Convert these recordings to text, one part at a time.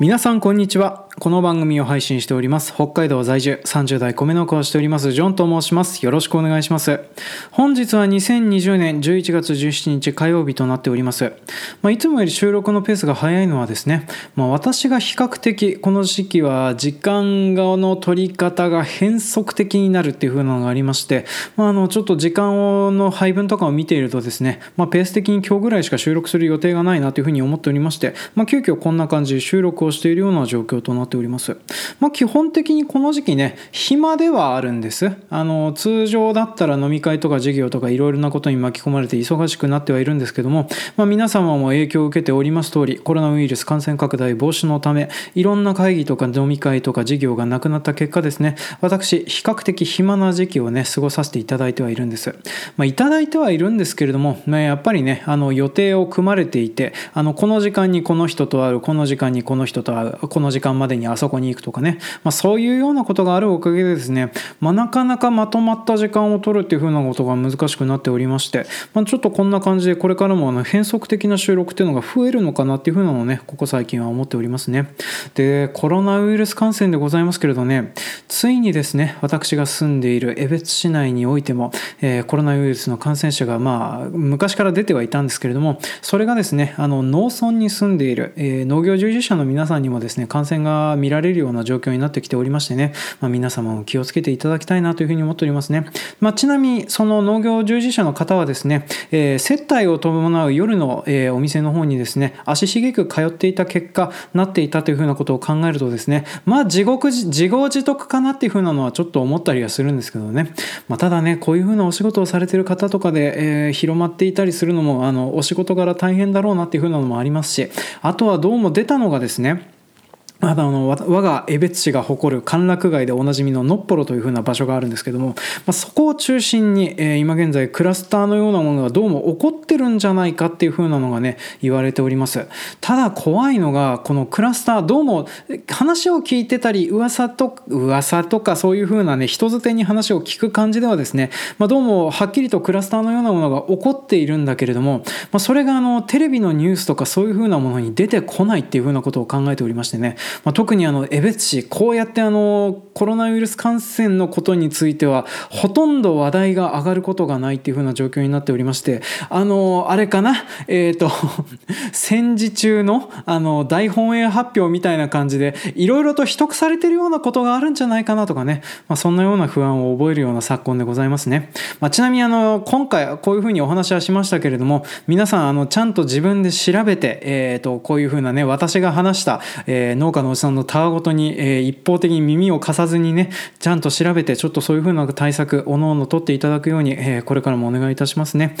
皆さんこんにちは。この番組を配信しております北海道在住30代米農家をしておりますジョンと申します。よろしくお願いします。本日は2020年11月17日火曜日となっております。いつもより収録のペースが早いのはですね、私が比較的この時期は時間の取り方が変則的になるっていう風なのがありまして、ちょっと時間の配分とかを見ているとですね、ペース的に今日ぐらいしか収録する予定がないなという風に思っておりまして、急遽こんな感じで収録をしているような状況となっております。基本的にこの時期ね、暇ではあるんです。通常だったら飲み会とか授業とかいろいろなことに巻き込まれて忙しくなってはいるんですけども、皆様も影響を受けております通り、コロナウイルス感染拡大防止のためいろんな会議とか飲み会とか授業がなくなった結果ですね、私比較的暇な時期をね過ごさせていただいてはいるんです。いただいてはいるんですけれども、やっぱりね予定を組まれていて、この時間にこの人と会う、この時間にこの人と会う、この時間までにあそこに行くとかね、そういうようなことがあるおかげでですね、なかなかまとまった時間を取るっていう風なことが難しくなっておりまして、ちょっとこんな感じでこれからも変則的な収録っていうのが増えるのかなっていう風なのをね、ここ最近は思っておりますね。で、コロナウイルス感染でございますけれどね、ついにですね、私が住んでいる江別市内においても、コロナウイルスの感染者が昔から出てはいたんですけれども、それがですね、農村に住んでいる、農業従事者の皆さんにもですね、感染が見られるような状況になってきておりましてね、皆様も気をつけていただきたいなというふうに思っておりますね。ちなみにその農業従事者の方はですね、接待を伴う夜の、お店の方にですね足しげく通っていた結果なっていたというふうなことを考えるとですね、自業自得かなっていうふうなのはちょっと思ったりはするんですけどね、ただねこういうふうなお仕事をされている方とかで、広まっていたりするのもお仕事柄大変だろうなっていうふうなのもありますし、あとはどうも出たのがですね、我が江別市が誇る歓楽街でおなじみののっぽろというふうな場所があるんですけども、そこを中心に、今現在クラスターのようなものがどうも起こってるんじゃないかっていうふうなのがね言われております。ただ怖いのがこのクラスター、どうも話を聞いてたり噂とかそういうふうなね人づてに話を聞く感じではですね、どうもはっきりとクラスターのようなものが起こっているんだけれども、それがテレビのニュースとかそういうふうなものに出てこないっていうふうなことを考えておりましてね、特に江別市、こうやってコロナウイルス感染のことについてはほとんど話題が上がることがないっていう風な状況になっておりまして、あれかな、戦時中の大本営発表みたいな感じでいろいろと秘匿されてるようなことがあるんじゃないかなとかね、そんなような不安を覚えるような昨今でございますね。ちなみに今回こういう風にお話はしましたけれども、皆さんちゃんと自分で調べて、こういう風なね私が話した、農家のおじさんのたわごとに、一方的に耳を貸さずにねちゃんと調べて、ちょっとそういう風な対策おのおの取っていただくように、これからもお願いいたしますね。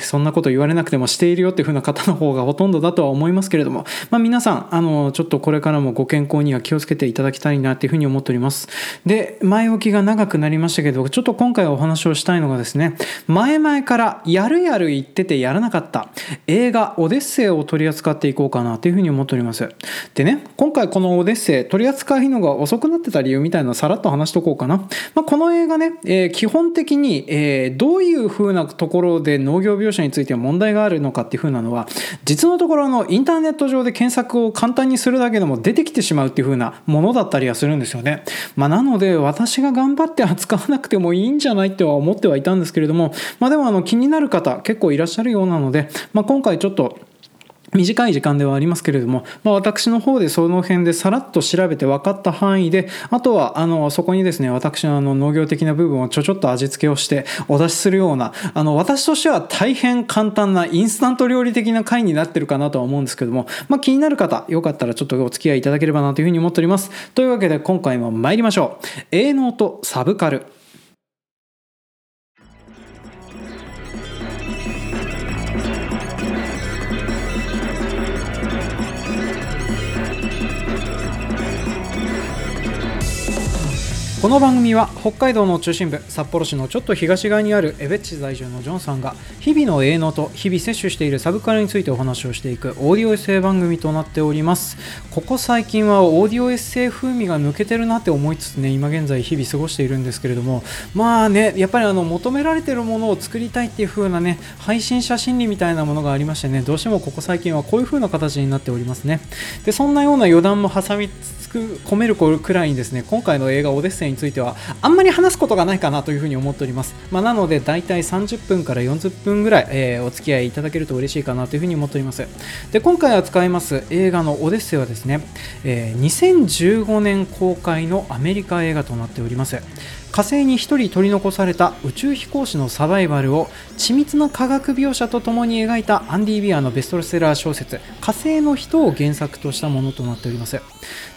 そんなこと言われなくてもしているよっていう風な方の方がほとんどだとは思いますけれども、皆さんちょっとこれからもご健康には気をつけていただきたいなっていう風に思っております。で、前置きが長くなりましたけど、ちょっと今回お話をしたいのがですね、前々からやるやる言っててやらなかった映画オデッセイを取り扱っていこうかなという風に思っております。でね、今回このオデッセイ取り扱いのが遅くなってた理由みたいなのをさらっと話しとこうかな。この映画ね、基本的に、どういう風なところで農業描写については問題があるのかっていう風なのは、実のところインターネット上で検索を簡単にするだけでも出てきてしまうっていう風なものだったりはするんですよね。なので私が頑張って扱わなくてもいいんじゃないっては思ってはいたんですけれども、でも気になる方結構いらっしゃるようなので、今回ちょっと短い時間ではありますけれども、私の方でその辺でさらっと調べて分かった範囲で、あとはそこにですね私の農業的な部分をちょっと味付けをしてお出しするような、私としては大変簡単なインスタント料理的な回になってるかなとは思うんですけども、気になる方よかったらちょっとお付き合いいただければなというふうに思っております。というわけで今回も参りましょう。営農とサブカル。この番組は北海道の中心部札幌市のちょっと東側にある江別市在住のジョンさんが日々の営農と日々摂取しているサブカルについてお話をしていくオーディオエッセイ番組となっております。ここ最近はオーディオエッセイ風味が抜けてるなって思いつつね、今現在日々過ごしているんですけれども、まあね、やっぱり求められてるものを作りたいっていう風なね、配信者心理みたいなものがありましてね、どうしてもここ最近はこういう風な形になっておりますね。でそんなような余談も挟み込めるくらいにですね、今回の映画オデッセイについてはあんまり話すことがないかなというふうに思っております。なのでだいたい30分から40分ぐらい、お付き合いいただけると嬉しいかなというふうに思っております。で今回扱います映画のオデッセイはですね、2015年公開のアメリカ映画となっております。火星に一人取り残された宇宙飛行士のサバイバルを緻密な科学描写とともに描いたアンディ・ウィアーのベストセラー小説火星の人を原作としたものとなっております。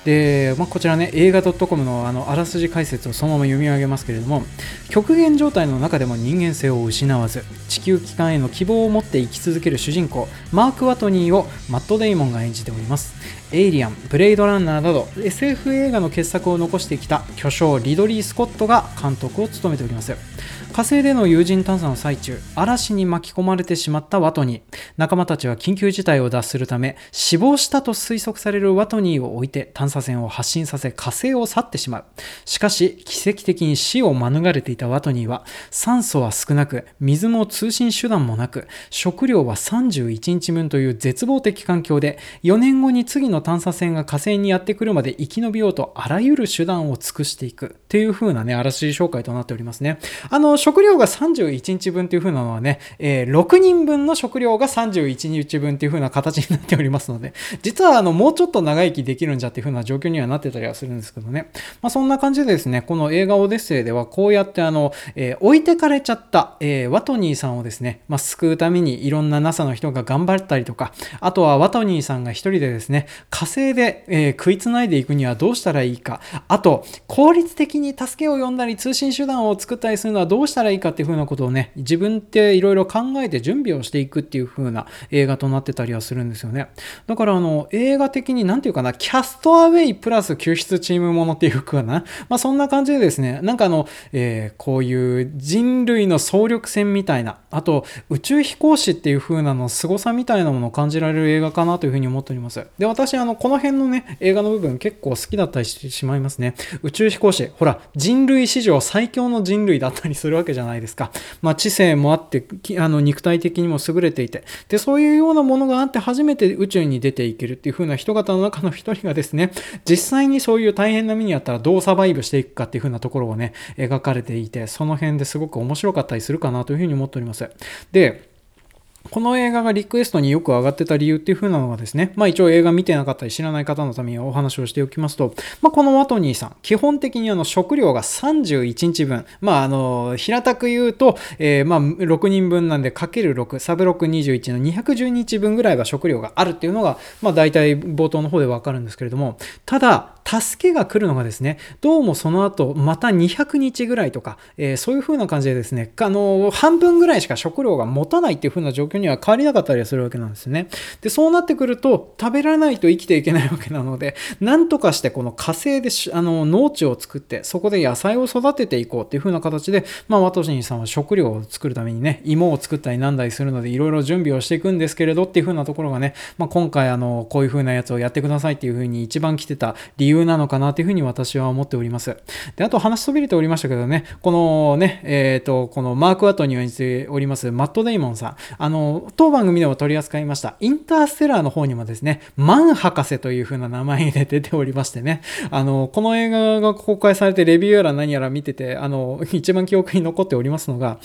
で、こちらね、映画 .com のあらすじ解説をそのまま読み上げますけれども、極限状態の中でも人間性を失わず地球帰還への希望を持って生き続ける主人公マーク・ワトニーをマット・デイモンが演じております。エイリアン、ブレードランナーなど SF 映画の傑作を残してきた巨匠リドリー・スコットが監督を務めております。火星での有人探査の最中、嵐に巻き込まれてしまったワトニー、仲間たちは緊急事態を脱するため死亡したと推測されるワトニーを置いて探査船を発進させ火星を去ってしまう。しかし奇跡的に死を免れていたワトニーは酸素は少なく水も通信手段もなく食料は31日分という絶望的環境で、4年後に次の探査船が火星にやってくるまで生き延びようとあらゆる手段を尽くしていくっていう風なね、嵐紹介となっておりますね。食料が31日分という風なのはね、6人分の食料が31日分という風な形になっておりますので、実はもうちょっと長生きできるんじゃっていう風な状況にはなってたりはするんですけどね。そんな感じでですね、この映画オデッセイではこうやって置いてかれちゃった、ワトニーさんをですね、救うためにいろんな NASA の人が頑張ったりとか、あとはワトニーさんが一人でですね、火星で、食いつないでいくにはどうしたらいいか、あと効率的に助けを呼んだり通信手段を作ったりするのはどうしたらいいかっていう風なことをね、自分っていろいろ考えて準備をしていくっていう風な映画となってたりはするんですよね。だから映画的になんていうかな、キャストアウェイプラス救出チームものっていうかな、そんな感じでですね、なんかこういう人類の総力戦みたいな、あと宇宙飛行士っていう風なの凄さみたいなものを感じられる映画かなという風に思っております。で私この辺のね映画の部分結構好きだったりしてしまいますね。宇宙飛行士、ほら人類史上最強の人類だったりするわけじゃないですか。知性もあって肉体的にも優れていて、でそういうようなものがあって初めて宇宙に出ていけるっていう風な人型の中の一人がですね、実際にそういう大変な目にあったらどうサバイブしていくかっていう風なところをね描かれていて、その辺ですごく面白かったりするかなという風に思っております。でこの映画がリクエストによく上がってた理由っていう風なのがですね、一応映画見てなかったり知らない方のためにお話をしておきますと、このワトニーさん基本的に食料が31日分、平たく言うと、6人分なんでかける6サブ6 21の210日分ぐらいは食料があるっていうのが大体冒頭の方でわかるんですけれども、ただ助けが来るのがですね、どうもその後また200日ぐらいとか、そういう風な感じでですね、半分ぐらいしか食料が持たないっていう風な状況には変わりなかったりするわけなんですね。でそうなってくると食べられないと生きていけないわけなので、なんとかしてこの火星で農地を作ってそこで野菜を育てていこうっていう風な形で、ワトニーさんは食料を作るためにね芋を作ったりなんだりするのでいろいろ準備をしていくんですけれどっていう風なところがね、今回こういう風なやつをやってくださいっていう風に一番来てた理由なのかなというふうに私は思っております。であと話しそびれておりましたけどね、このマーク・ワトニーを演じておりますマット・デイモンさん、当番組でも取り扱いましたインターステラーの方にもですね、マン博士というふうな名前で出ておりましてね、この映画が公開されてレビューやら何やら見てて一番記憶に残っておりますのが、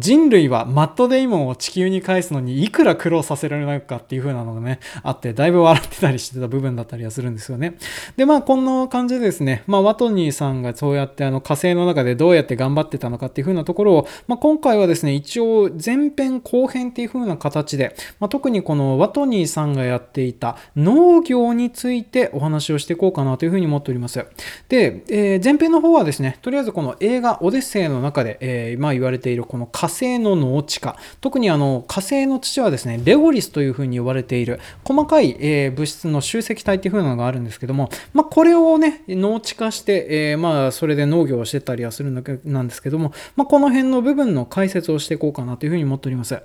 人類はマット・デイモンを地球に返すのにいくら苦労させられないかっていうふうなのがねあって、だいぶ笑ってたりしてた部分だったりはするんですよね。でこんな感じでですね、ワトニーさんがそうやって火星の中でどうやって頑張ってたのかっていう風なところを、今回はですね一応前編後編っていう風な形で、特にこのワトニーさんがやっていた農業についてお話をしていこうかなというふうに思っております。で、前編の方はですね、とりあえずこの映画オデッセイの中で、今言われているこの火星の農地化、特に火星の土はですね、レゴリスというふうに呼ばれている細かい、物質の集積体というふうなのがあるんですけども、これをね、農地化して、それで農業をしてたりはするんだけなんですけども、この辺の部分の解説をしていこうかなというふうに思っております。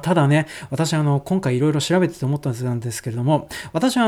ただね、私今回いろいろ調べてて思ったんですけれども、私い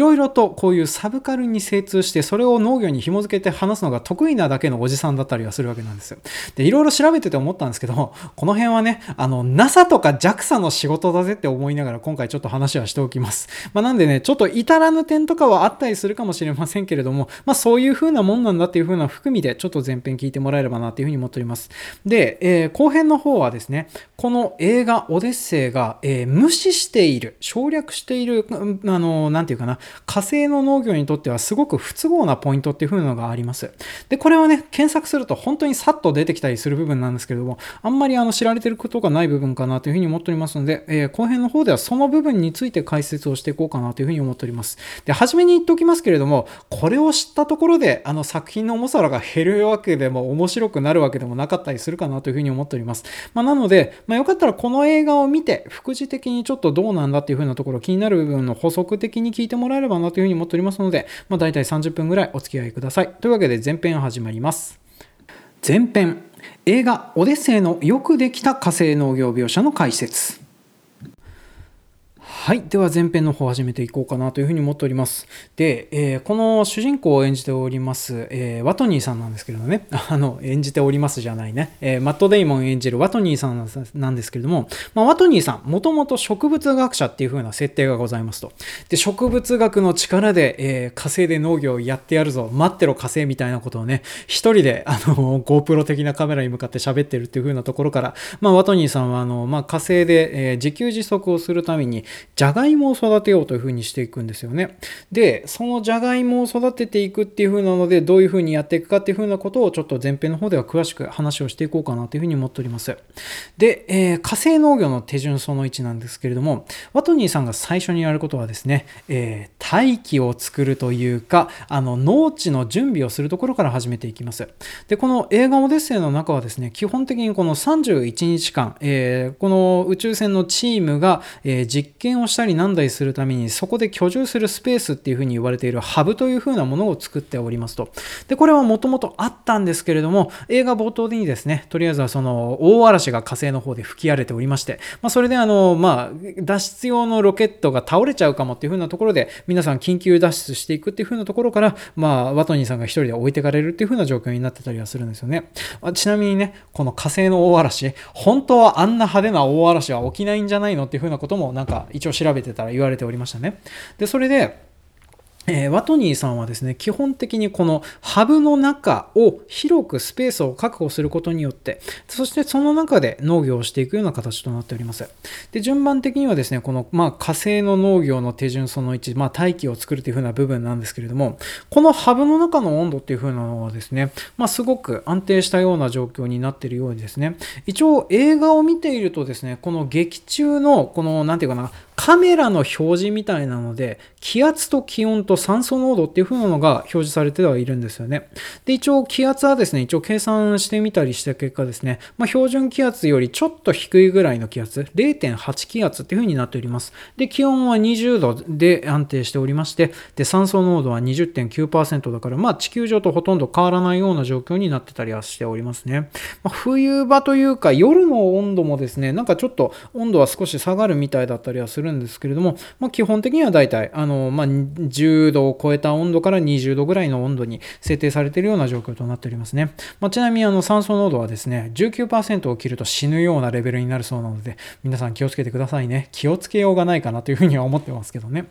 ろいろとこういうサブカルに精通して、それを農業に紐付けて話すのが得意なだけのおじさんだったりはするわけなんですよ。で、いろいろ調べてて思ったんですけども、この辺はね、NASA とか JAXA の仕事だぜって思いながら今回ちょっと話はしておきます。なんでね、ちょっと至らぬ点とかはあったりするかもしれませんけれども、そういう風なもんなんだっていう風な含みで、ちょっと前編聞いてもらえればなっていう風に思っております。で、後編の方はですね、この映画オデッセイが、無視している、省略している、なんていうかな、火星の農業にとってはすごく不都合なポイントっていう風なのがあります。で、これはね、検索すると本当にさっと出てきたりする部分なんですけれども、あんまり知られてることがない部分かなという風に思っておりますので、後編の方ではその部分について解説をしていこうかなという風に思っております。で、初めに言っておきますけれども、これを知ったところで、作品の重さが減るわけでも、面白くなるわけでもなかったりするかなという風に思っております。なので、よかったらこの映画を見て副次的にちょっとどうなんだっていう風なところ、気になる部分の補足的に聞いてもらえればなという風に思っておりますので、だいたい30分ぐらいお付き合いください。というわけで前編始まります。前編、映画オデッセイのよくできた火星農業描写の解説。はい、では前編の方を始めていこうかなというふうに思っております。で、この主人公を演じております、ワトニーさんなんですけれどもね、演じておりますじゃないね、マット・デイモン演じるワトニーさんなんですけれども、ワトニーさん、もともと植物学者っていうふうな設定がございますと。で、植物学の力で、火星で農業をやってやるぞ、待ってろ火星みたいなことをね、一人でGoPro 的なカメラに向かって喋ってるっていうふうなところから、ワトニーさんは火星で、自給自足をするために、ジャガイモを育てようというふうにしていくんですよね。で、そのジャガイモを育てていくっていうふうなので、どういうふうにやっていくかっていうふうなことをちょっと前編の方では詳しく話をしていこうかなというふうに思っております。で、火星農業の手順その1なんですけれども、ワトニーさんが最初にやることはですね、大気を作るというか、農地の準備をするところから始めていきます。で、この映画オデッセイの中はですね、基本的にこの31日間、この宇宙船のチームが、実験をしたり何だりするために、そこで居住するスペースっていう風に言われているハブという風なものを作っておりますと。で、これはもともとあったんですけれども、映画冒頭にですね、とりあえずはその大嵐が火星の方で吹き荒れておりまして、それで脱出用のロケットが倒れちゃうかもっていう風なところで、皆さん緊急脱出していくっていう風なところから、ワトニーさんが一人で置いてかれるっていう風な状況になってたりはするんですよね。ちなみにね、この火星の大嵐、本当はあんな派手な大嵐は起きないんじゃないのっていう風なこともなんか一応調べてたら言われておりましたね。で、それでワトニーさんはですね、基本的にこのハブの中を広くスペースを確保することによって、そしてその中で農業をしていくような形となっております。で、順番的にはですね、この、火星の農業の手順その1、大気を作るというふうな部分なんですけれども、このハブの中の温度っていうふうなのはですね、すごく安定したような状況になっているようにですね、一応映画を見ているとですね、この劇中の、この、なんていうかな、カメラの表示みたいなので、気圧と気温と酸素濃度っていう風なのが表示されてはいるんですよね。で、一応気圧はですね、一応計算してみたりした結果ですね、標準気圧よりちょっと低いぐらいの気圧、0.8 気圧っていう風になっております。で、気温は20度で安定しておりまして、で、酸素濃度は 20.9% だから、地球上とほとんど変わらないような状況になってたりはしておりますね。冬場というか夜の温度もですね、なんかちょっと温度は少し下がるみたいだったりはするんですけれども、基本的にはだいたい10度を超えた温度から20度ぐらいの温度に設定されているような状況となっておりますね。ちなみに酸素濃度はですね 19% を切ると死ぬようなレベルになるそうなので、皆さん気をつけてくださいね。気をつけようがないかなというふうには思ってますけどね。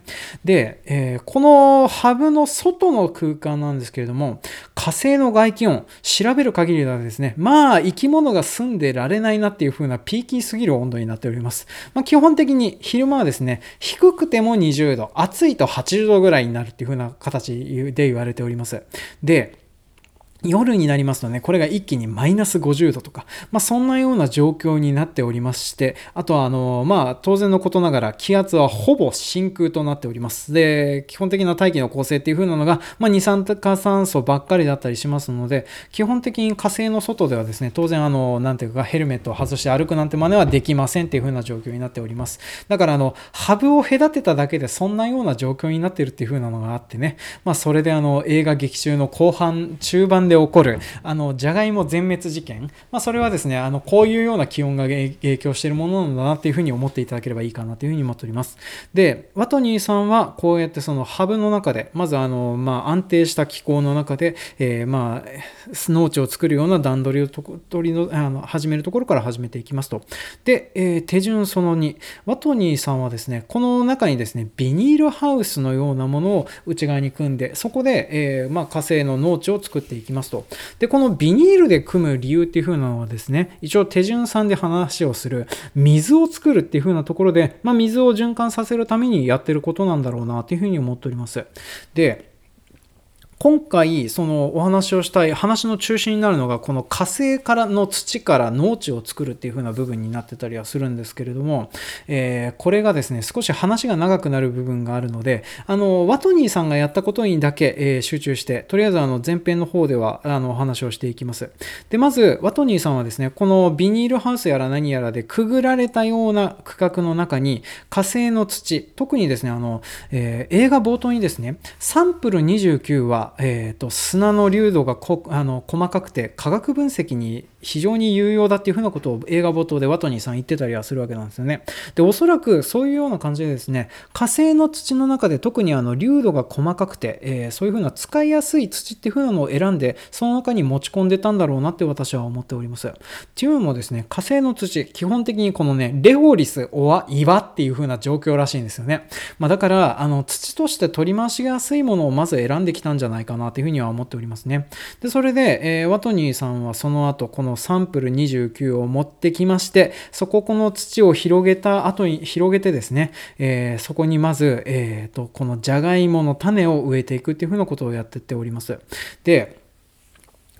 で、このハブの外の空間なんですけれども、火星の外気温調べる限りではですね、生き物が住んでられないなっていうふうなピーキーすぎる温度になっております。基本的に昼間はですね、低くても20度、暑いと80度ぐらいになるっていう風な形で言われております。で、夜になりますとね、これが一気にマイナス50度とか、そんなような状況になっておりまして、あとは当然のことながら気圧はほぼ真空となっております。で、基本的な大気の構成っていう風なのが、二酸化酸素ばっかりだったりしますので、基本的に火星の外ではですね、当然ヘルメットを外して歩くなんて真似はできませんっていう風な状況になっております。だからハブを隔てただけでそんなような状況になっているっていう風なのがあってね、それで映画劇中の中盤で起こるジャガイモ全滅事件、それはですねこういうような気温が影響しているものなんだなっていうふうに思っていただければいいかなというふうに思っております。で、ワトニーさんはこうやってそのハブの中でまず安定した気候の中で、農地を作るような段取りを始めるところから始めていきますと。で、手順その2、ワトニーさんはですねこの中にですねビニールハウスのようなものを内側に組んで、そこで、火星の農地を作っていきます。で、このビニールで組む理由っていう風なのはですね、一応手順3で話をする水を作るっていう風なところで、水を循環させるためにやってることなんだろうなという風に思っております。で、今回そのお話をしたい話の中心になるのがこの火星からの土から農地を作るっていう風な部分になってたりはするんですけれども、これがですね少し話が長くなる部分があるので、ワトニーさんがやったことにだけ、集中してとりあえず前編の方ではお話をしていきます。で、まずワトニーさんはですねこのビニールハウスやら何やらでくぐられたような区画の中に火星の土、特にですね映画冒頭にですねサンプル29は砂の粒度が細かくて化学分析に非常に有用だっていうふうなことを映画冒頭でワトニーさん言ってたりはするわけなんですよね。で、おそらくそういうような感じでですね火星の土の中で特に粒度が細かくて、そういうふうな使いやすい土っていうふうなのを選んでその中に持ち込んでたんだろうなって私は思っております。っていうのもですね火星の土基本的にこのねレオリス岩っていうふうな状況らしいんですよね。だから土として取り回しやすいものをまず選んできたんじゃないかなというふうには思っておりますね。で、それで、ワトニーさんはその後このサンプル29を持ってきまして、そこの土を広げてですね、そこにまず、このジャガイモの種を植えていくっていうふうなことをやってっております。で、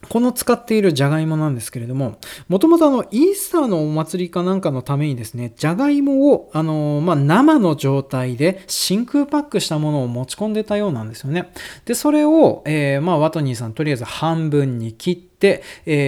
この使っているジャガイモなんですけれども、もともとイースターのお祭りかなんかのためにですねジャガイモを生の状態で真空パックしたものを持ち込んでたようなんですよね。で、それを、ワトニーさんとりあえず半分に切って、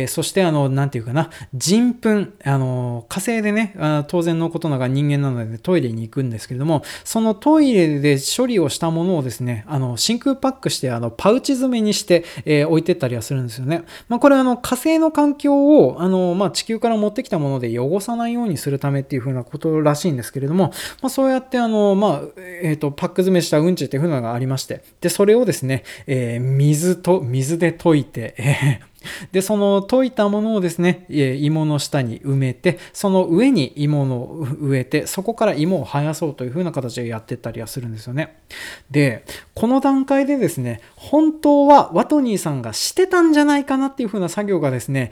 そしてなんていうかな、人糞、火星でね当然のことながら人間なのでトイレに行くんですけれども、そのトイレで処理をしたものをですね真空パックしてパウチ詰めにして、置いてったりはするんですよね。これは火星の環境を地球から持ってきたもので汚さないようにするためっていう風なことらしいんですけれども、そうやってパック詰めしたうんちっていう風なのがありまして、でそれをですね、水で溶いて、でその溶いたものをですね芋の下に埋めて、その上に芋を植えて、そこから芋を生やそうという風な形でやってったりはするんですよね。で、この段階でですね本当はワトニーさんがしてたんじゃないかなっていう風な作業がですね、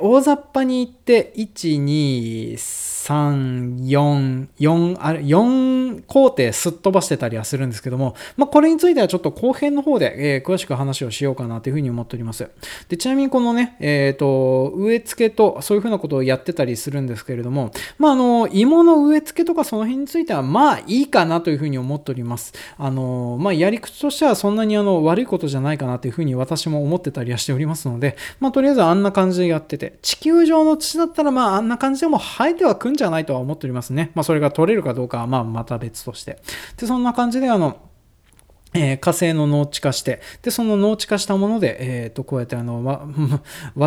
大雑把にいって4工程すっ飛ばしてたりはするんですけども、これについてはちょっと後編の方で、詳しく話をしようかなというふうに思っております。で、ちなみにこのね、植え付けとそういうふうなことをやってたりするんですけれども、芋の植え付けとかその辺についてはいいかなというふうに思っております。やり口としてはそんなに悪いことじゃないかなというふうに私も思ってたりはしておりますので、とりあえずあんな感じでやってて、地球上の土だったらあんな感じでも生えてはくんじゃないとは思っておりますね。それが取れるかどうかはまた別として。で、そんな感じで火星の農地化して、でその農地化したもので、こうやってワ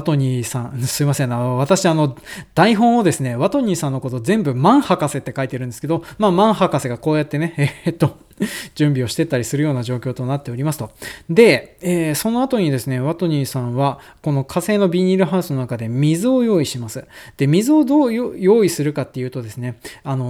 トニーさん、すいません、私台本をですねワトニーさんのこと全部マン博士って書いてるんですけど、マン博士がこうやってね準備をしてったりするような状況となっておりますと。で、その後にですねワトニーさんはこの火星のビニールハウスの中で水を用意します。で、水をどう用意するかっていうとですね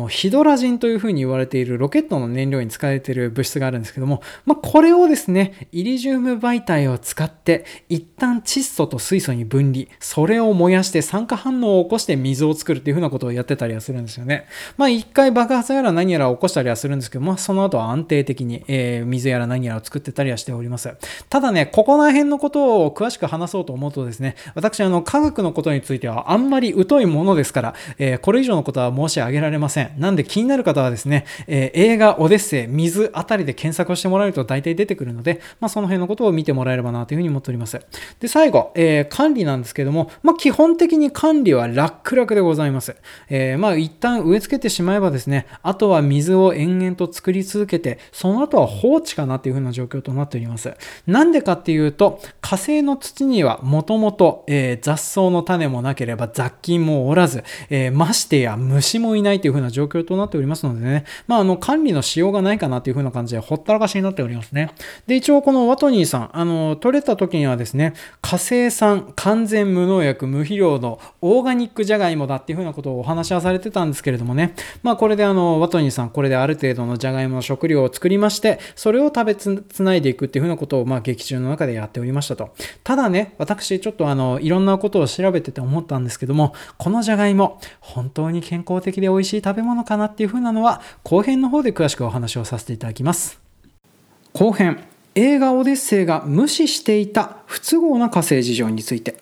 ヒドラジンというふうに言われているロケットの燃料に使われている物質があるんですけども、これをですねイリジウム媒体を使って一旦窒素と水素に分離、それを燃やして酸化反応を起こして水を作るっていうふうなことをやってたりはするんですよね。一回爆発やら何やら起こしたりはするんですけど、その後は安定的に、水やら何やらを作ってたりはしております。ただね、ここら辺のことを詳しく話そうと思うとですね、私科学のことについてはあんまり疎いものですから、これ以上のことは申し上げられません。なんで気になる方はですね、映画オデッセイ水あたりで検索をしてもらえると大体出てくるので、その辺のことを見てもらえればなというふうに思っております。で、最後、管理なんですけども、基本的に管理は楽々でございます。一旦植え付けてしまえばですね、あとは水を延々と作り続けて、その後は放置かなというふうな状況となっております。なんでかっていうと、火星の土にはもともと雑草の種もなければ雑菌もおらず、ましてや虫もいないというふうな状況となっておりますのでね、管理のしようがないかなというふうな感じでほったらかしになっておりますね。で、一応このワトニーさん、取れた時にはですね、火星産完全無農薬無肥料のオーガニックジャガイモだっていうふうなことをお話はされてたんですけれどもね、これでワトニーさん、これである程度のジャガイモの食料を作りまして、それを食べつないでいくっていうふうなことを劇中の中でやっておりましたと。ただね、私ちょっといろんなことを調べてて思ったんですけども、このジャガイモ本当に健康的で美味しい食べ物かなっていうふうなのは後編の方で詳しくお話をさせていただきます。後編、映画オデッセイが無視していた不都合な火星事情について。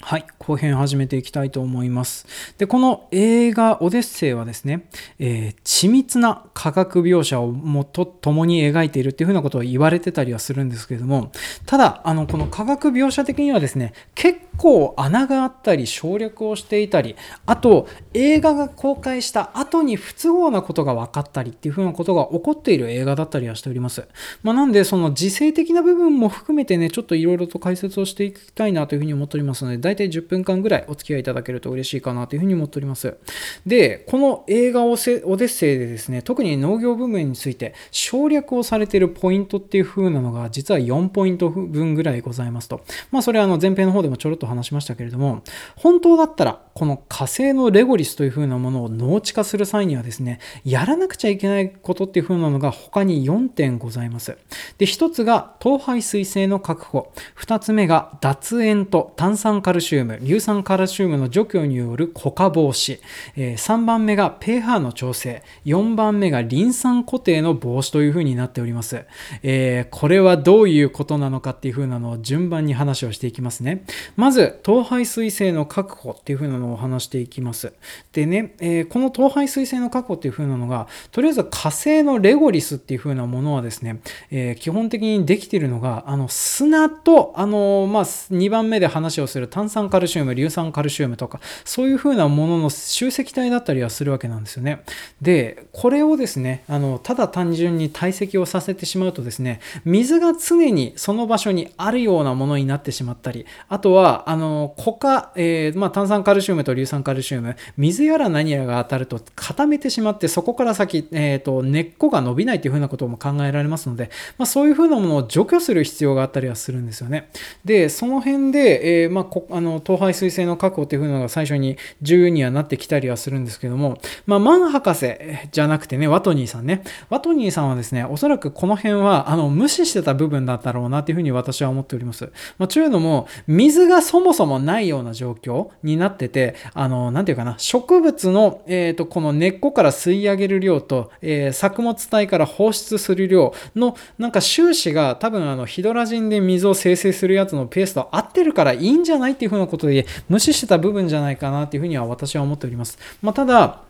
はい、後編始めていきたいと思います。で、この映画オデッセイはですね、緻密な科学描写をもと共に描いているっていうふうなことを言われてたりはするんですけれども、ただこの科学描写的にはですね、結構穴があったり省略をしていたり、あと映画が公開した後に不都合なことが分かったりっていうふうなことが起こっている映画だったりはしております。なんでその時勢的な部分も含めてね、ちょっといろいろと解説をしていきたいなというふうに思っておりますので、大体10分間ぐらいお付き合いいただけると嬉しいかなというふうに思っております。で、この映画オデッセイでですね、特に農業部分について省略をされているポイントっていう風なのが実は4ポイント分ぐらいございますと。それは前編の方でもちょろっと話しましたけれども、本当だったらこの火星のレゴリスという風なものを農地化する際にはですね、やらなくちゃいけないことっていう風なのが他に4点ございます。で、1つが糖排水性の確保。2つ目が脱塩と炭酸カルシウム、硫酸カルシウムの除去による固化防止。3番目が pH の調整。4番目がリン酸固定の防止という風になっております。これはどういうことなのかっていう風なのを順番に話をしていきますね。まず糖排水性の確保っていう風なのを話していきます。でね、この糖排水性の確保っていう風なのが、とりあえず火星のレゴリスっていう風なものはですね、基本的にできているのが砂と2番目で話をする炭酸カルシウム、硫酸カルシウムとかそういう風なものの集積体だったりはするわけなんですよね。で、これをですね、ただ単純に堆積をさせてしまうとですね、水が常にその場所にあるようなものになってしまったり、あとは固化、炭酸カルシウムと硫酸カルシウム、水やら何やらが当たると固めてしまって、そこから先、根っこが伸びないという風なことも考えられますので、そういう風なものを除去する必要があったりはするんですよね。で、その辺で、糖排水性の確保という風なのが最初に重要にはなってきたりはするんですけども、マン博士じゃなくてね、ワトニーさんはですね、おそらくこの辺は無視してた部分だったろうなという風に私は思っております。というのも、水がそもそもないような状況になってて、なんていうかな、植物の、この根っこから吸い上げる量と、作物体から放出する量のなんか収支が多分ヒドラジンで水を生成するやつのペースと合ってるからいいんじゃないっていうふうなことで無視してた部分じゃないかなっていうふうには私は思っております。ただ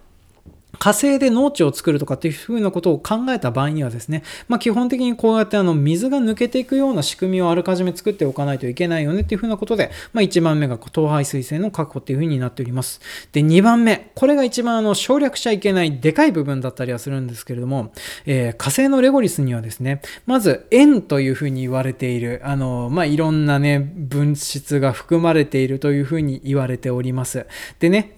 火星で農地を作るとかっていうふうなことを考えた場合にはですね、基本的にこうやって水が抜けていくような仕組みをあらかじめ作っておかないといけないよねっていうふうなことで、1番目が糖排水性の確保っていうふうになっております。で、2番目、これが一番省略しちゃいけないでかい部分だったりはするんですけれども、火星のレゴリスにはですね、まず塩というふうに言われている、いろんなね、物質が含まれているというふうに言われております。でね、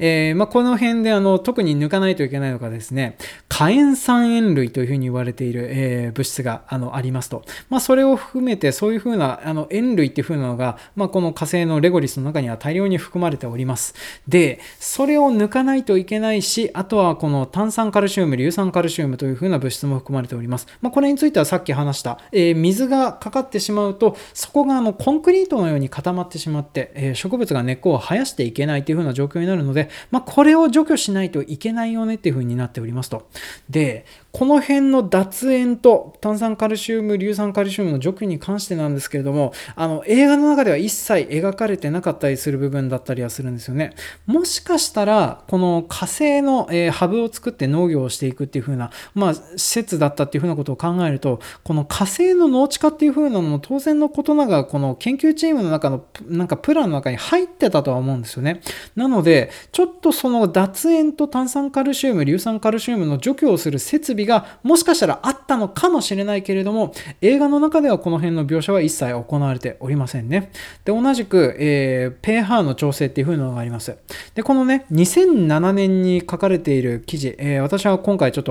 この辺で特に抜かないといけないのがですね、火炎酸塩類というふうに言われている、物質がありますと、それを含めてそういうふうな塩類っていうふうなのが、この火星のレゴリスの中には大量に含まれております。で、それを抜かないといけないし、あとはこの炭酸カルシウム、硫酸カルシウムというふうな物質も含まれております。これについてはさっき話した、水がかかってしまうと、そこがコンクリートのように固まってしまって、植物が根っこを生やしていけないというふうな状況になるので、これを除去しないといけないよねっていうふうになっておりますと。で、この辺の脱塩と炭酸カルシウム、硫酸カルシウムの除去に関してなんですけれども、映画の中では一切描かれてなかったりする部分だったりはするんですよね。もしかしたら、この火星の、ハブを作って農業をしていくっていう風な、施設だったっていう風なことを考えると、この火星の農地化っていう風なのも当然のことながら、この研究チームの中の、プランの中に入ってたとは思うんですよね。なので、ちょっとその脱塩と炭酸カルシウム、硫酸カルシウムの除去をする設備がもしかしたらあったのかもしれないけれども、映画の中ではこの辺の描写は一切行われておりませんね。で、同じく、pH の調整っていう風なのがあります。で、このね、2007年に書かれている記事、私は今回ちょっと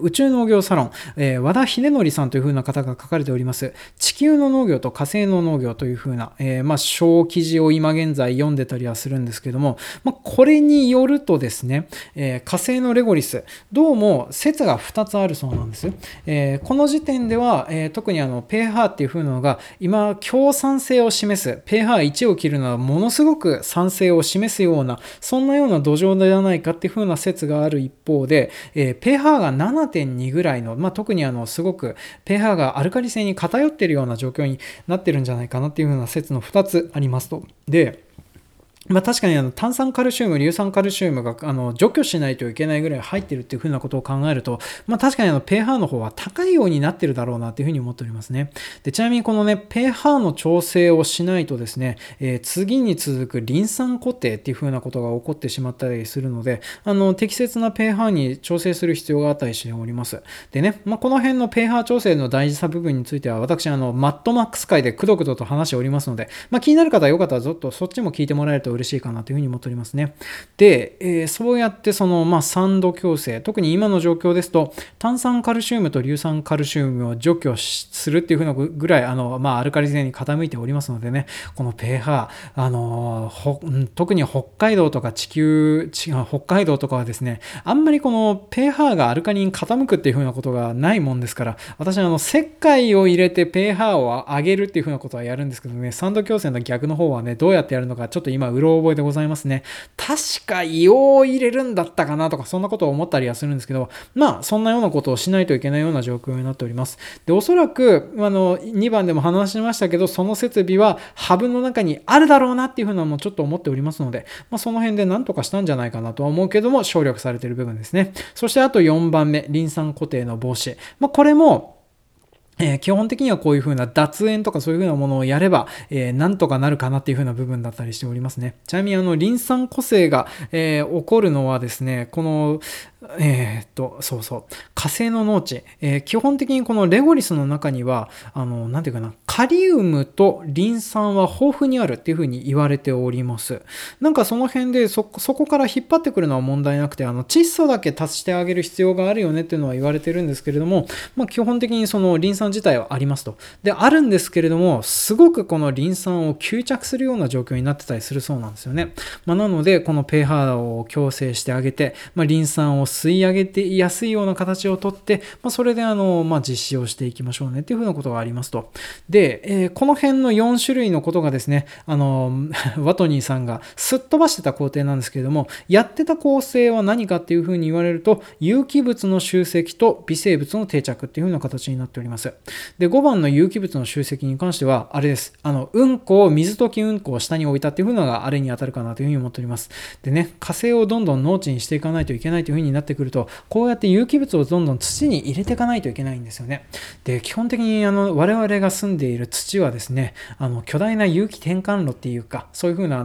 宇宙農業サロン、和田秀則さんという風な方が書かれております。地球の農業と火星の農業という風な、小記事を今現在読んでたりはするんですけども、これによるとですね、火星のレゴリス、どうも説が2つあるそうなんです。この時点では、特にpH っていう風なのが、今、強酸性を示す、pH1 を切るのはものすごく酸性を示すような、そんなような土壌ではないかっていう風な説がある一方で、pHが 7.2 ぐらいの、特にすごく pH がアルカリ性に偏っているような状況になってるんじゃないかなっていう風な説の2つありますと。で、確かに炭酸カルシウム、硫酸カルシウムが除去しないといけないぐらい入ってるっていう風なことを考えると、確かにpH の方は高いようになってるだろうなっていう風に思っておりますね。で、ちなみにこのね、pH の調整をしないとですね、次に続くリン酸固定っていう風なことが起こってしまったりするので、適切な pH に調整する必要があったりしております。でね、この辺の pH 調整の大事さ部分については、私、マッドマックス界でくどくどと話しておりますので、気になる方はよかったらちょっとそっちも聞いてもらえると嬉しいかなというふうに思っておりますね。で、そうやってその、酸度矯正、特に今の状況ですと、炭酸カルシウムと硫酸カルシウムを除去するっていうふうなぐらい、アルカリ性に傾いておりますのでね、この pH、特に北海道とかはですね、あんまりこの pH がアルカリに傾くっていうふうなことがないもんですから、私は石灰を入れて pH を上げるっていうふうなことはやるんですけどね、酸度矯正の逆の方はね、どうやってやるのか、ちょっと今、覚えでございますね。確か硫黄を入れるんだったかなとか、そんなことを思ったりはするんですけど、そんなようなことをしないといけないような状況になっております。で、おそらく2番でも話しましたけど、その設備はハブの中にあるだろうなっていうふうなのもちょっと思っておりますので、その辺で何とかしたんじゃないかなとは思うけども、省略されている部分ですね。そしてあと4番目、リン酸固定の防止、これも基本的にはこういう風な脱塩とかそういう風なものをやれば、なんとかなるかなっていう風な部分だったりしておりますね。ちなみにリン酸固性が、起こるのはですね、この、火星の農地、基本的にこのレゴリスの中には、カリウムとリン酸は豊富にあるっていう風に言われております。その辺でそこから引っ張ってくるのは問題なくて、窒素だけ足してあげる必要があるよねっていうのは言われてるんですけれども、基本的にそのリン酸自体はありますと。で、あるんですけれども、すごくこのリン酸を吸着するような状況になってたりするそうなんですよね。なので、この pH を矯正してあげて、リン酸を吸い上げてやすいような形をとって、それで実施をしていきましょうねっていうふうなことがありますと。で、この辺の4種類のことがですね、ワトニーさんがすっ飛ばしてた工程なんですけれども、やってた構成は何かっていうふうに言われると、有機物の集積と微生物の定着っていうふうな形になっております。で、5番の有機物の集積に関しては、あれです。うんこを、水溶きうんこを下に置いたっていう風なのがあれに当たるかなという風に思っております。でね、火星をどんどん農地にしていかないといけないという風になってくると、こうやって有機物をどんどん土に入れていかないといけないんですよね。で、基本的に我々が住んでいる土はですね、巨大な有機転換炉っていうか、そういう風な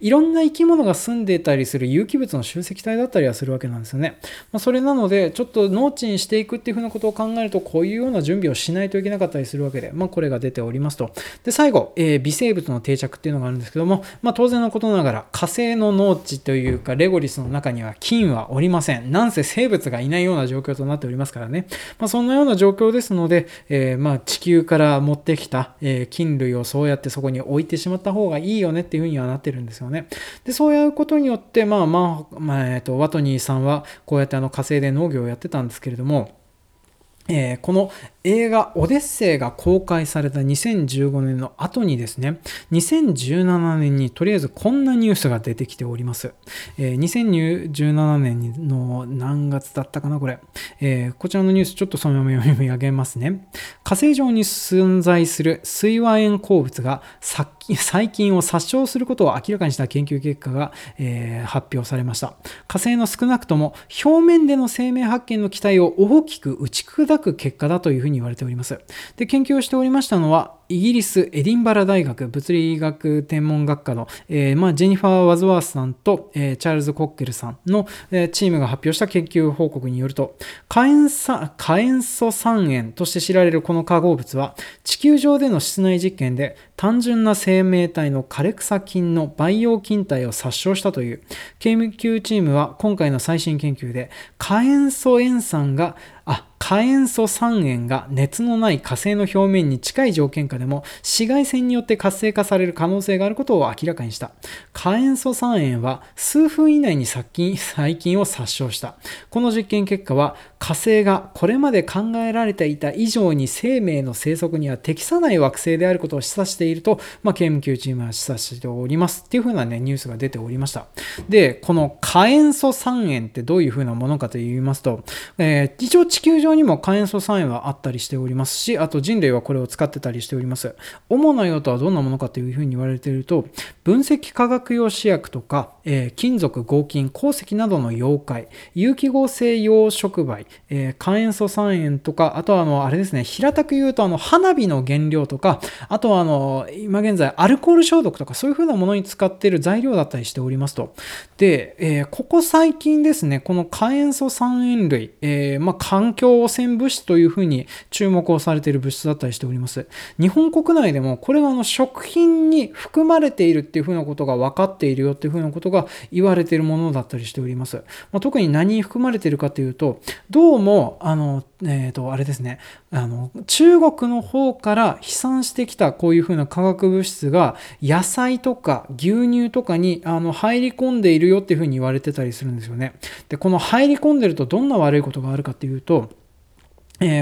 いろんな生き物が住んでいたりする有機物の集積体だったりはするわけなんですよね。それなので、ちょっと農地にしていくっていう風なことを考えると、こういうような準備をしないといけなかったりするわけで、これが出ておりますと。で、最後、微生物の定着っていうのがあるんですけども、当然のことながら火星の農地というかレゴリスの中には菌はおりません。なんせ生物がいないような状況となっておりますからね。そんなような状況ですので、地球から持ってきた、菌類をそうやってそこに置いてしまった方がいいよねっていうふうにはなってるんですよね。で、そういうことによってワトニーさんはこうやって火星で農業をやってたんですけれども、この映画オデッセイが公開された2015年の後にですね、2017年にとりあえずこんなニュースが出てきております。2017年の何月だったかなこれ、こちらのニュースちょっとそのまま読み上げますね。火星上に存在する水和塩鉱物が細菌を殺傷することを明らかにした研究結果が、発表されました。火星の少なくとも表面での生命発見の期待を大きく打ち砕く結果だというふうに言われております。で、研究をしておりましたのはイギリスエディンバラ大学物理学天文学科の、ジェニファー・ワズワースさんと、チャールズ・コッケルさんの、チームが発表した研究報告によると、火塩素酸塩として知られるこの化合物は地球上での室内実験で単純な生命体の枯れ草菌の培養菌体を殺傷したという。研究チームは今回の最新研究で火塩素酸塩が熱のない火星の表面に近い条件下でも紫外線によって活性化される可能性があることを明らかにした。火塩素酸塩は数分以内に細菌を殺傷した。この実験結果は火星がこれまで考えられていた以上に生命の生息には適さない惑星であることを示唆していると、研究チームは示唆しておりますっていう風なねニュースが出ておりました。で、この火塩素酸塩ってどういう風なものかと言いますと、一応地球上にも火塩素酸塩はあったりしておりますし、あと人類はこれを使ってたりしております。主な用途はどんなものかという風に言われていると、分析化学用試薬とか、金属合金鉱石などの溶解、有機合成用触媒、火塩素酸塩とか、あとはあれですね、平たく言うと花火の原料とか、あとは今現在アルコール消毒とかそういう風なものに使っている材料だったりしておりますと。で、ここ最近ですね、この火塩素酸塩類、環境汚染物質というふうに注目をされている物質だったりしております。日本国内でもこれが食品に含まれているっていうふうなことが分かっているよっていうふうなことが言われているものだったりしております。特に何に含まれているかというと、どうもあれですね、中国の方から飛散してきたこういうふうな化学物質が野菜とか牛乳とかに入り込んでいるよっていうふうに言われてたりするんですよね。で、この入り込んでるとどんな悪いことがあるかというと、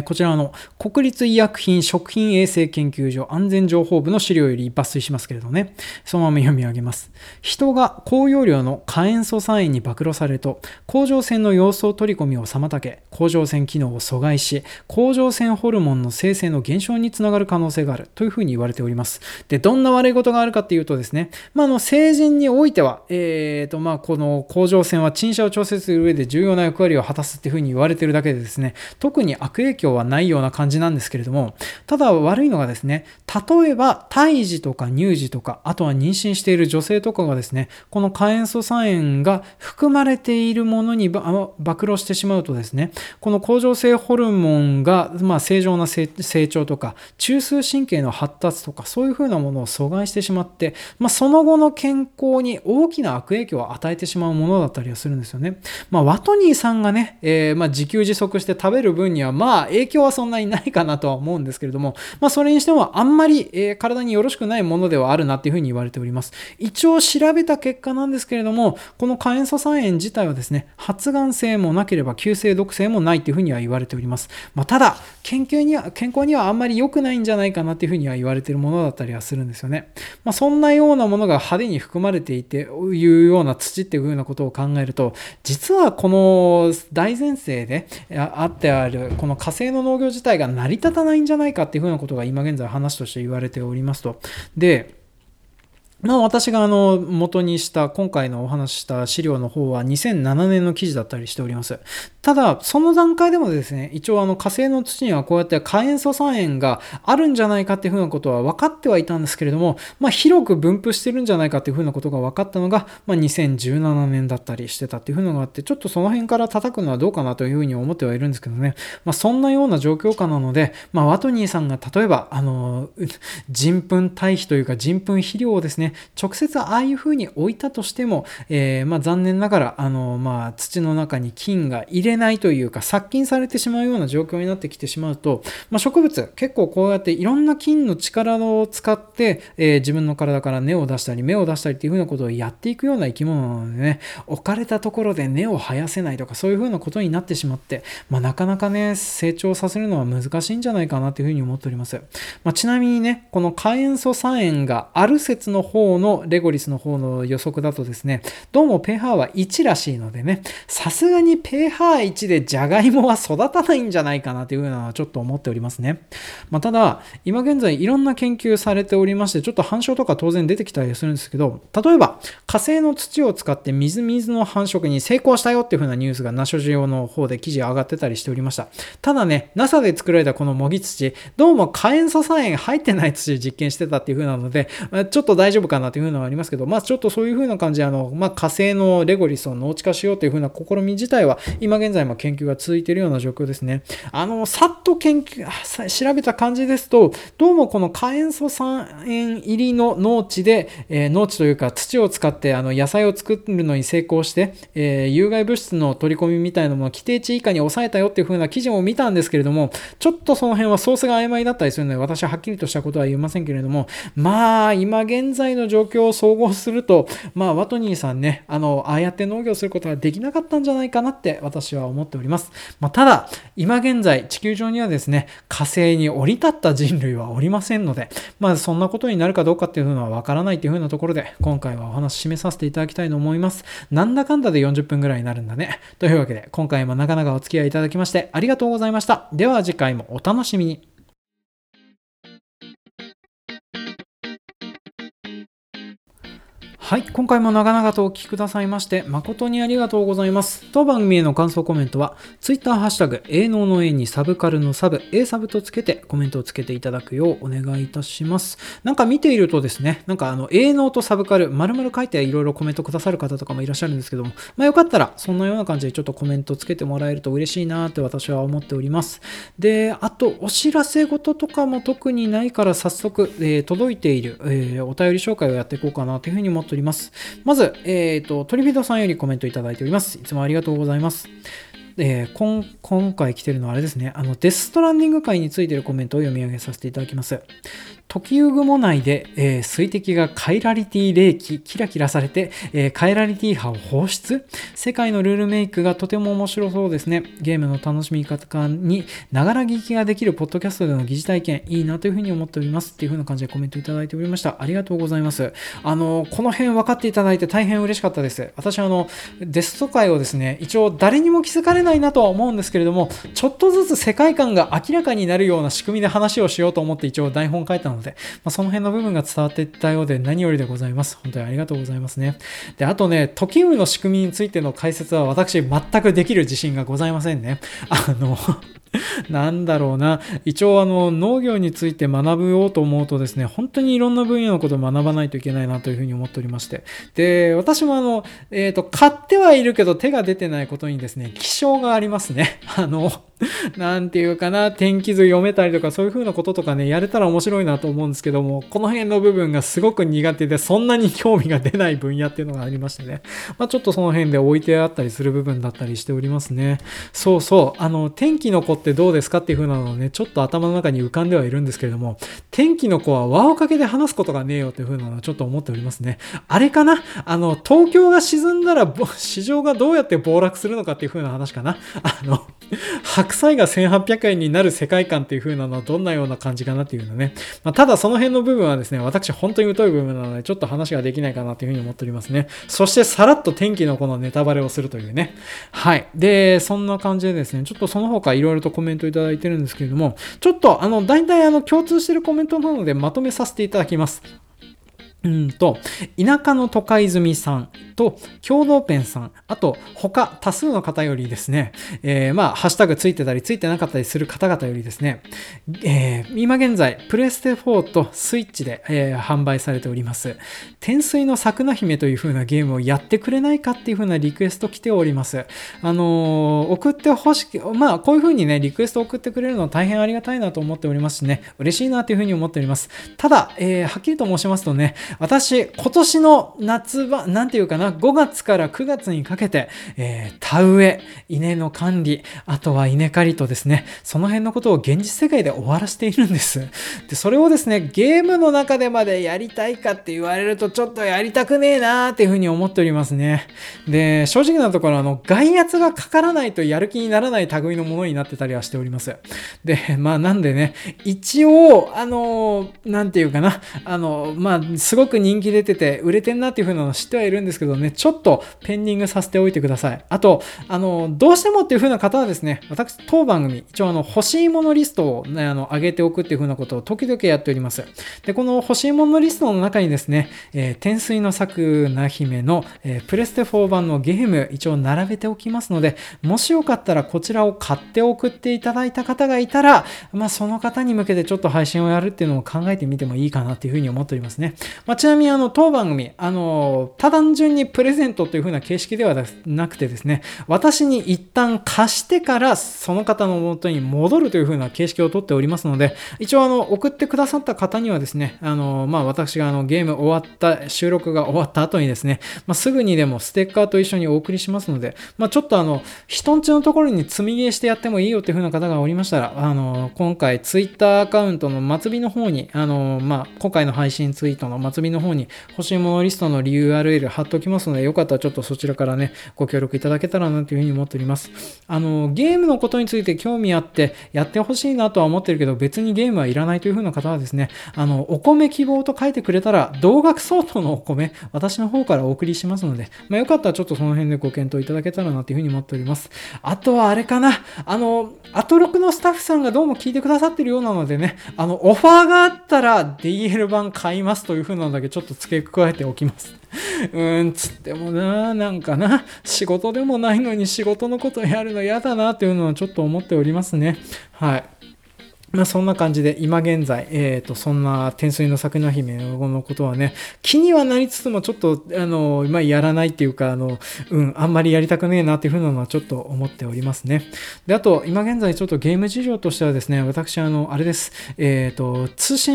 こちら国立医薬品食品衛生研究所安全情報部の資料より抜粋しますけれどね、そのまま読み上げます。人が高容量の火塩素酸塩に暴露されると甲状腺の様子を取り込みを妨げ、甲状腺機能を阻害し、甲状腺ホルモンの生成の減少につながる可能性があるというふうに言われております。で、どんな悪いことがあるかっていうとですね、成人においては、この甲状腺は沈下を調節する上で重要な役割を果たすっていうふうに言われているだけでですね、特に悪影響はないような感じなんですけれども、ただ悪いのがですね、例えば胎児とか乳児とか、あとは妊娠している女性とかがですね、この火塩素酸塩が含まれているものに暴露してしまうとですね、この甲状腺ホルモンが正常な成長とか中枢神経の発達とかそういうふうなものを阻害してしまって、その後の健康に大きな悪影響を与えてしまうものだったりはするんですよね。ワトニーさんがね、自給自足して食べる分には影響はそんなにないかなとは思うんですけれども、それにしてもあんまり、体によろしくないものではあるなというふうに言われております。一応調べた結果なんですけれども、この火塩素酸塩自体はですね、発がん性もなければ急性毒性もないというふうには言われております。ただ健康にはあんまり良くないんじゃないかなというふうには言われているものだったりはするんですよね。そんなようなものが派手に含まれていていうような土っていうふうなことを考えると、実はこの大前提であってあるこの火星の農業自体が成り立たないんじゃないかっていうふうなことが今現在話として言われておりますと。で、私が元にした今回のお話した資料の方は2007年の記事だったりしております。ただその段階でもですね、一応火星の土にはこうやって火塩素酸塩があるんじゃないかっていうふうなことは分かってはいたんですけれども、広く分布してるんじゃないかっていうふうなことが分かったのが、2017年だったりしてたっていうふうのがあって、ちょっとその辺から叩くのはどうかなというふうに思ってはいるんですけどね。そんなような状況下なので、ワトニーさんが例えば人糞堆肥というか人糞肥料をですね、ね、直接ああいう風に置いたとしても、残念ながら土の中に菌が入れないというか殺菌されてしまうような状況になってきてしまうと、植物結構こうやっていろんな菌の力を使って、自分の体から根を出したり芽を出したりっていう風なことをやっていくような生き物なのでね、置かれたところで根を生やせないとかそういう風なことになってしまって、なかなかね成長させるのは難しいんじゃないかなという風に思っております。ちなみにね、このカ塩素酸塩がある説の方のレゴリスの方の予測だとですね、どうも pH は1らしいのでね、さすがに pH1 でジャガイモは育たないんじゃないかなという風なのはちょっと思っておりますね。ただ今現在いろんな研究されておりまして、ちょっと反証とか当然出てきたりするんですけど、例えば火星の土を使ってみずみずの繁殖に成功したよっていう風なニュースがナショジオの方で記事上がってたりしておりました。ただね、 NASA で作られたこの模擬土、どうもカ塩素酸塩入ってない土を実験してたっていう風なので、ちょっと大丈夫かなという風なのはありますけど、ちょっとそういう風な感じで火星のレゴリスを農地化しようという風な試み自体は今現在も研究が続いているような状況ですね。さっと研究調べた感じですと、どうもこのカ塩素酸塩入りの農地で、農地というか土を使って野菜を作るのに成功して、有害物質の取り込みみたいなものを規定値以下に抑えたよっていう風な記事も見たんですけれども、ちょっとその辺はソースが曖昧だったりするので私ははっきりとしたことは言えませんけれども、今現在の状況を総合すると、ワトニーさんね、ああやって農業することはできなかったんじゃないかなって私は思っております。ただ今現在地球上にはですね、火星に降り立った人類はおりませんので、そんなことになるかどうかっていうのはわからないっていう風なところで、今回はお話し締めさせていただきたいと思います。なんだかんだで40分ぐらいになるんだね。というわけで今回もなかなかお付き合いいただきましてありがとうございました。では次回もお楽しみに。はい、今回も長々とお聞きくださいまして誠にありがとうございます。当番組への感想コメントは Twitter ハッシュタグ A 能の A にサブカルのサブ A サブとつけてコメントをつけていただくようお願いいたします。見ているとですね、A 能とサブカル丸々書いていろいろコメントくださる方とかもいらっしゃるんですけども、よかったらそんなような感じでちょっとコメントつけてもらえると嬉しいなって私は思っております。で、あとお知らせ事とかも特にないから早速、届いている、お便り紹介をやっていこうかなというふうに思っております。まず、トリフィードさんよりコメントいただいております。いつもありがとうございます。今回来てるのはあれですね、デスストランディング界についてるコメントを読み上げさせていただきます。時雨雲内で、水滴がカイラリティ冷気キラキラされて、カイラリティ波を放出、世界のルールメイクがとても面白そうですね。ゲームの楽しみ方にながら聞きができるポッドキャストでの疑似体験いいなというふうに思っておりますっていうふうな感じでコメントいただいておりました。ありがとうございます。この辺分かっていただいて大変嬉しかったです。私デスト界をですね、一応誰にも気づかれないなとは思うんですけれども、ちょっとずつ世界観が明らかになるような仕組みで話をしようと思って一応台本書いたので、その辺の部分が伝わっていったようで何よりでございます。本当にありがとうございますね。で、あとね、時雨の仕組みについての解説は私全くできる自信がございませんね。なんだろうな、一応農業について学ぼうと思うとですね、本当にいろんな分野のことを学ばないといけないなというふうに思っておりまして、で、私も買ってはいるけど手が出てないことにですね、気性がありますね。なんていうかな、天気図読めたりとかそういう風なこととかね、やれたら面白いなと思うんですけども、この辺の部分がすごく苦手で、そんなに興味が出ない分野っていうのがありましてね、ちょっとその辺で置いてあったりする部分だったりしておりますね。そうそう、天気の子ってどうですかっていう風なのをね、ちょっと頭の中に浮かんではいるんですけれども、天気の子は輪をかけて話すことがねえよっていう風なのをちょっと思っておりますね。あれかな、東京が沈んだら市場がどうやって暴落するのかっていう風な話かな。白菜が1800円になる世界観っていう風なのはどんなような感じかなっていうのね。ただその辺の部分はですね、私本当に疎い部分なのでちょっと話ができないかなという風に思っておりますね。そしてさらっと天気のこのネタバレをするというね。はい。で、そんな感じでですね、ちょっとその他いろいろとコメントいただいてるんですけれども、ちょっと大体共通してるコメントなのでまとめさせていただきます。田舎の都会住みさん。と、共同ペンさん、あと他多数の方よりですね、ハッシュタグついてたりついてなかったりする方々よりですね、今現在プレステ4とスイッチで、販売されております天水の桜姫という風なゲームをやってくれないかっていう風なリクエスト来ております。送ってほしく、こういう風にねリクエスト送ってくれるのは大変ありがたいなと思っておりますしね、嬉しいなという風に思っております。ただ、はっきりと申しますとね、私今年の夏場5月から9月にかけて、田植え、稲の管理、あとは稲刈りとですね、その辺のことを現実世界で終わらせているんです。でそれをですねゲームの中でまでやりたいかって言われるとちょっとやりたくねえなーっていうふうに思っておりますね。で正直なところ外圧がかからないとやる気にならない類のものになってたりはしております。でなんでね一応すごく人気出てて売れてんなっていうふうなのを知ってはいるんですけどね、ちょっとペンディングさせておいてください。あとどうしてもっていうふうな方はですね、私当番組一応欲しいものリストを、上げておくっていうふうなことを時々やっております。でこの欲しいものリストの中にですね、天水の桜姫の、プレステ4版のゲーム一応並べておきますので、もしよかったらこちらを買って送っていただいた方がいたら、その方に向けてちょっと配信をやるっていうのを考えてみてもいいかなっていうふうに思っておりますね。ちなみに当番組ただ単純にプレゼントというふうな形式ではなくてですね、私に一旦貸してからその方の元に戻るというふうな形式をとっておりますので、一応送ってくださった方にはですね、私がゲーム終わった収録が終わった後にですね、すぐにでもステッカーと一緒にお送りしますので、ちょっと人んちのところに積み消してやってもいいよというふうな方がおりましたら、今回ツイッターアカウントの末尾の方に今回の配信ツイートの末尾の方に欲しいものリストの URL 貼っておきますので、よかったらちょっとそちらからねご協力いただけたらなというふうに思っております。ゲームのことについて興味あってやってほしいなとは思ってるけど別にゲームはいらないというふうな方はですね、お米希望と書いてくれたら同額相当のお米私の方からお送りしますので、よかったらちょっとその辺でご検討いただけたらなというふうに思っております。あとはあれかな、アトロクのスタッフさんがどうも聞いてくださってるようなのでね、オファーがあったら DL 版買いますというふうなのだけちょっと付け加えておきます。つってもなんか仕事でもないのに仕事のことやるの嫌だなっていうのはちょっと思っておりますね。はい、そんな感じで今現在、そんな天水の桜姫のことはね気にはなりつつもちょっとやらないっていうかあんまりやりたくねえなっていうふうなのはちょっと思っておりますね。であと今現在ちょっとゲーム事情としてはですね、私あれです対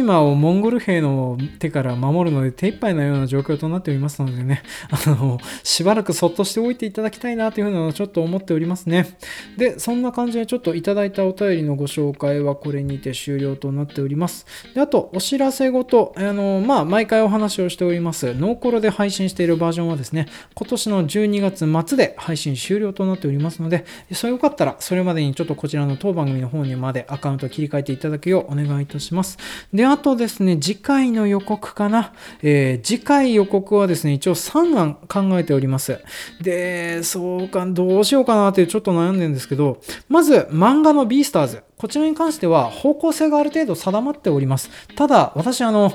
馬をモンゴル兵の手から守るので手一杯のような状況となっておりますのでね、しばらくそっとしておいていただきたいなというふうなのをちょっと思っておりますね。でそんな感じでちょっといただいたお便りのご紹介はこれにて終了となっております。であとお知らせごと、毎回お話をしておりますノーコロで配信しているバージョンはですね、今年の12月末で配信終了となっておりますので、それよかったらそれまでにちょっとこちらの当番組の方にまでアカウントを切り替えていただくようお願いいたします。であとですね次回の予告かな、次回予告はですね一応3案考えております。でそうかどうしようかなってちょっと悩んでるんですけど、まず漫画のビースターズこちらに関しては方向性がある程度定まっております。ただ私何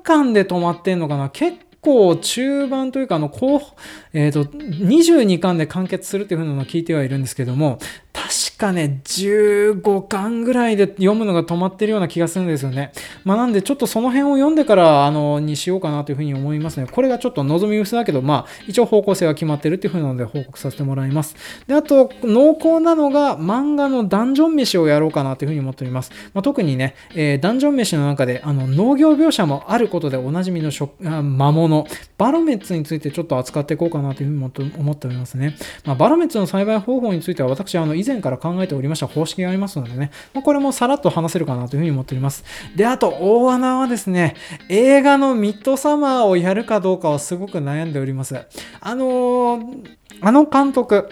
巻で止まってんのかな、結構中盤というか22巻で完結するというふうなのを聞いてはいるんですけども、確かね15巻ぐらいで読むのが止まってるような気がするんですよね。なんでちょっとその辺を読んでからにしようかなというふうに思いますね。これがちょっと望み薄だけど一応方向性は決まってるっていうふうなので報告させてもらいます。であと濃厚なのが漫画のダンジョン飯をやろうかなというふうに思っております。特にね、ダンジョン飯の中で農業描写もあることでおなじみの魔物バロメッツについてちょっと扱っていこうかなというふうに思っておりますね。バロメッツの栽培方法については私以前から考えておりました方式がありますのでね、これもさらっと話せるかなというふうに思っております。であと大穴はですね映画のミッドサマーをやるかどうかはすごく悩んでおります。あの監督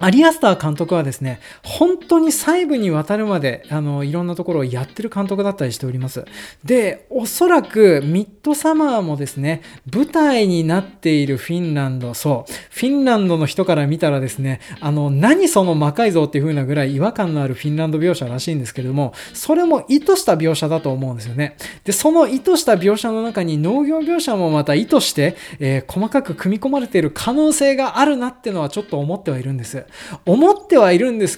アリアスター監督はですね、本当に細部にわたるまでいろんなところをやってる監督だったりしております。で、おそらくミッドサマーもですね、舞台になっているフィンランド、そうフィンランドの人から見たらですね、何その魔改造っていう風なぐらい違和感のあるフィンランド描写らしいんですけれども、それも意図した描写だと思うんですよね。で、その意図した描写の中に農業描写もまた意図して、細かく組み込まれている可能性があるなっていうのはちょっと思ってはいるんです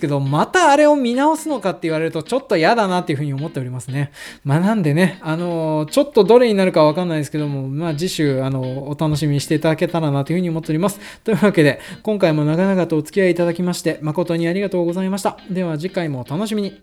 けど、またあれを見直すのかって言われるとちょっと嫌だなっていうふうに思っておりますね。まあ、なんでね、ちょっとどれになるかわかんないですけども、まあ、次週お楽しみにしていただけたらなというふうに思っております。というわけで、今回も長々とお付き合いいただきまして誠にありがとうございました。では次回もお楽しみに。